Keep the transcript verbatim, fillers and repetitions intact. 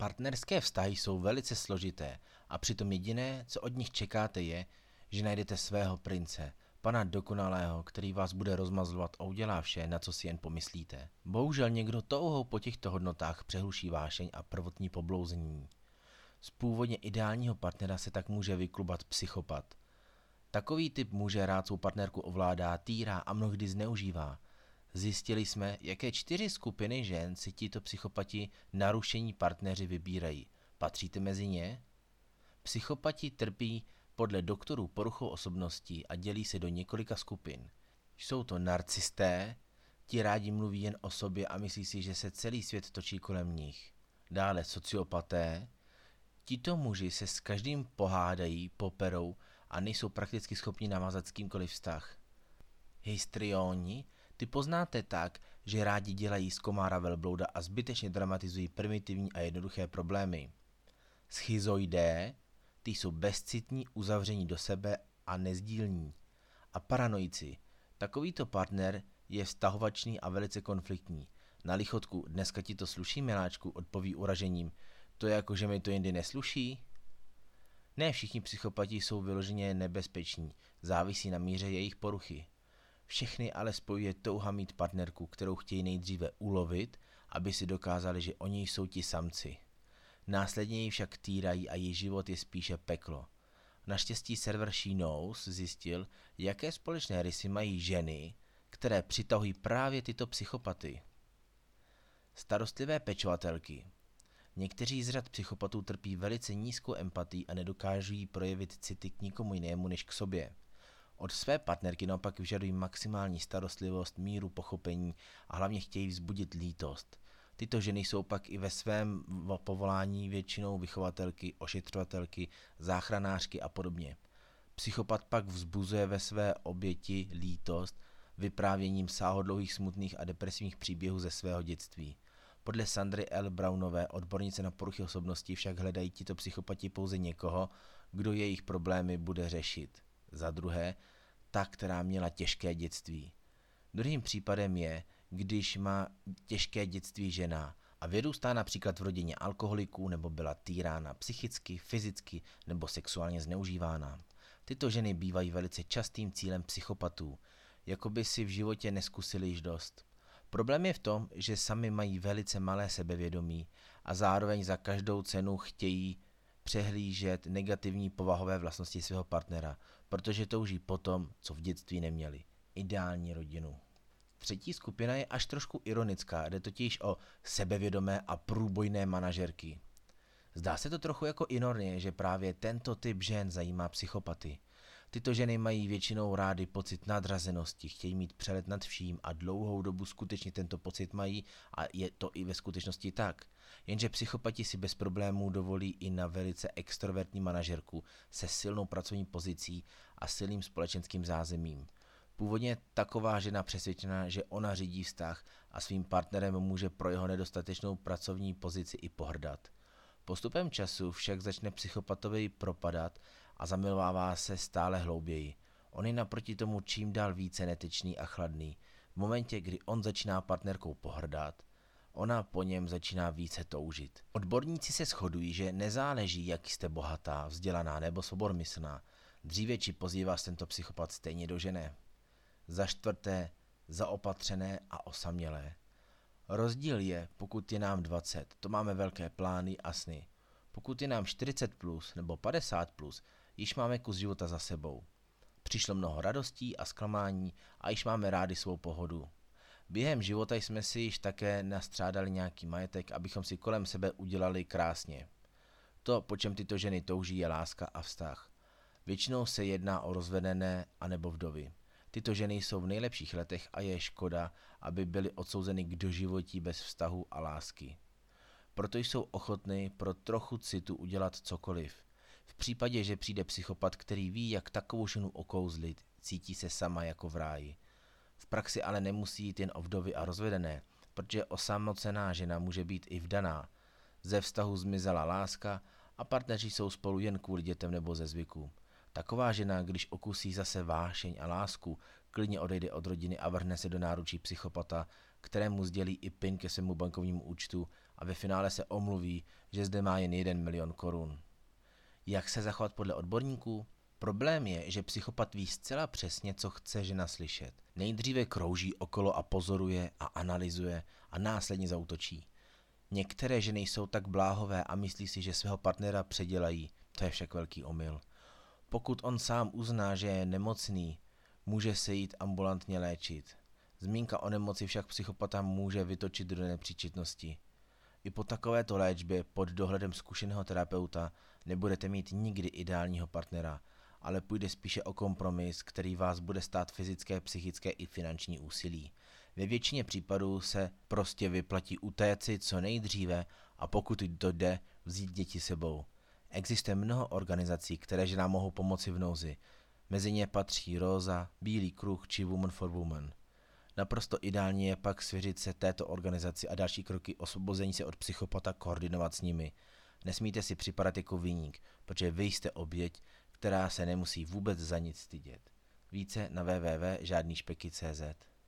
Partnerské vztahy jsou velice složité a přitom jediné, co od nich čekáte, je, že najdete svého prince, pana dokonalého, který vás bude rozmazlovat a udělá vše, na co si jen pomyslíte. Bohužel někdo touhou po těchto hodnotách přehluší vášeň a prvotní poblouzení. Z původně ideálního partnera se tak může vyklubat psychopat. Takový typ muže rád svou partnerku ovládá, týrá a mnohdy zneužívá. Zjistili jsme, jaké čtyři skupiny žen si tito psychopati narušení partneři vybírají. Patříte mezi ně? Psychopati trpí podle doktorů poruchou osobností a dělí se do několika skupin. Jsou to narcisté, ti rádi mluví jen o sobě a myslí si, že se celý svět točí kolem nich. Dále sociopaté, tito muži se s každým pohádají, poperou a nejsou prakticky schopni navázat s kýmkoliv vztah. Histrioni, ty poznáte tak, že rádi dělají z komára velblouda a zbytečně dramatizují primitivní a jednoduché problémy. Schizoidé, ty jsou bezcitní, uzavření do sebe a nezdílní. A paranoici, takovýto partner je vztahovačný a velice konfliktní. Na lichotku dneska ti to sluší, miláčku, odpoví uražením, to je jako, že mi to jindy nesluší. Ne všichni psychopati jsou vyloženě nebezpeční, závisí na míře jejich poruchy. Všechny ale spojuje touha mít partnerku, kterou chtějí nejdříve ulovit, aby si dokázali, že oni jsou ti samci. Následně ji však týrají a její život je spíše peklo. Naštěstí server SheKnows zjistil, jaké společné rysy mají ženy, které přitahují právě tyto psychopaty. Starostlivé pečovatelky. Někteří z řad psychopatů trpí velice nízkou empatií a nedokáží projevit city k nikomu jinému než k sobě. Od své partnerky naopak vyžadují maximální starostlivost, míru pochopení a hlavně chtějí vzbudit lítost. Tyto ženy jsou pak i ve svém povolání většinou vychovatelky, ošetřovatelky, záchranářky a podobně. Psychopat pak vzbuzuje ve své oběti lítost vyprávěním sáhodlouhých, smutných a depresivních příběhů ze svého dětství. Podle Sandry L. Brownové, odbornice na poruchy osobnosti, však hledají tito psychopati pouze někoho, kdo jejich problémy bude řešit. Za druhé, ta, která měla těžké dětství. Druhým případem je, když má těžké dětství žena a vyrůstá například v rodině alkoholiků nebo byla týrána psychicky, fyzicky nebo sexuálně zneužívána. Tyto ženy bývají velice častým cílem psychopatů, jako by si v životě neskusili již dost. Problém je v tom, že sami mají velice malé sebevědomí a zároveň za každou cenu chtějí přehlížet negativní povahové vlastnosti svého partnera, protože touží po tom, co v dětství neměli. Ideální rodinu. Třetí skupina je až trošku ironická, jde totiž o sebevědomé a průbojné manažerky. Zdá se to trochu jako ironie, že právě tento typ žen zajímá psychopaty. Tyto ženy mají většinou rády pocit nadřazenosti, chtějí mít přelet nad vším a dlouhou dobu skutečně tento pocit mají a je to i ve skutečnosti tak. Jenže psychopati si bez problémů dovolí i na velice extrovertní manažerku se silnou pracovní pozicí a silným společenským zázemím. Původně taková žena přesvědčená, že ona řídí vztah a svým partnerem může pro jeho nedostatečnou pracovní pozici i pohrdat. Postupem času však začne psychopatovi propadat a zamilovává se stále hlouběji. On je naproti tomu čím dál více netečný a chladný. V momentě, kdy on začíná partnerkou pohrdat, ona po něm začíná více toužit. Odborníci se shodují, že nezáleží, jak jste bohatá, vzdělaná nebo svobodomyslná. Dříve či později vás tento psychopat stejně dožene. Za čtvrté, zaopatřené a osamělé. Rozdíl je, pokud je nám dvacet, to máme velké plány a sny. Pokud je nám čtyřicet plus nebo padesát plus, již máme kus života za sebou. Přišlo mnoho radostí a zklamání a již máme rádi svou pohodu. Během života jsme si již také nastřádali nějaký majetek, abychom si kolem sebe udělali krásně. To, po čem tyto ženy touží, je láska a vztah. Většinou se jedná o rozvedené anebo vdovy. Tyto ženy jsou v nejlepších letech a je škoda, aby byly odsouzeny k doživotí bez vztahu a lásky. Proto jsou ochotny pro trochu citu udělat cokoliv. V případě, že přijde psychopat, který ví, jak takovou ženu okouzlit, cítí se sama jako v ráji. V praxi ale nemusí jít jen o vdovy a rozvedené, protože osamocená žena může být i vdaná. Ze vztahu zmizela láska a partneři jsou spolu jen kvůli dětem nebo ze zvyku. Taková žena, když okusí zase vášeň a lásku, klidně odejde od rodiny a vrhne se do náručí psychopata, kterému sdělí i pin ke svému bankovnímu účtu a ve finále se omluví, že zde má jen jeden milion korun. Jak se zachovat podle odborníků? Problém je, že psychopat ví zcela přesně, co chce žena slyšet. Nejdříve krouží okolo a pozoruje a analyzuje a následně zaútočí. Některé ženy jsou tak bláhové a myslí si, že svého partnera předělají. To je však velký omyl. Pokud on sám uzná, že je nemocný, může se jít ambulantně léčit. Zmínka o nemoci však psychopata může vytočit do nepříčetnosti. I po takovéto léčbě pod dohledem zkušeného terapeuta nebudete mít nikdy ideálního partnera, ale půjde spíše o kompromis, který vás bude stát fyzické, psychické i finanční úsilí. Ve většině případů se prostě vyplatí utéct si co nejdříve a pokud to jde, vzít děti sebou. Existuje mnoho organizací, které ženám mohou pomoci v nouzi. Mezi ně patří Rosa, Bílý kruh či Woman for Woman. Naprosto ideální je pak svěřit se této organizaci a další kroky osvobození se od psychopata koordinovat s nimi. Nesmíte si připadat jako viník, protože vy jste oběť, která se nemusí vůbec za nic stydět. Více na w w w tečka žádný špeky tečka c z.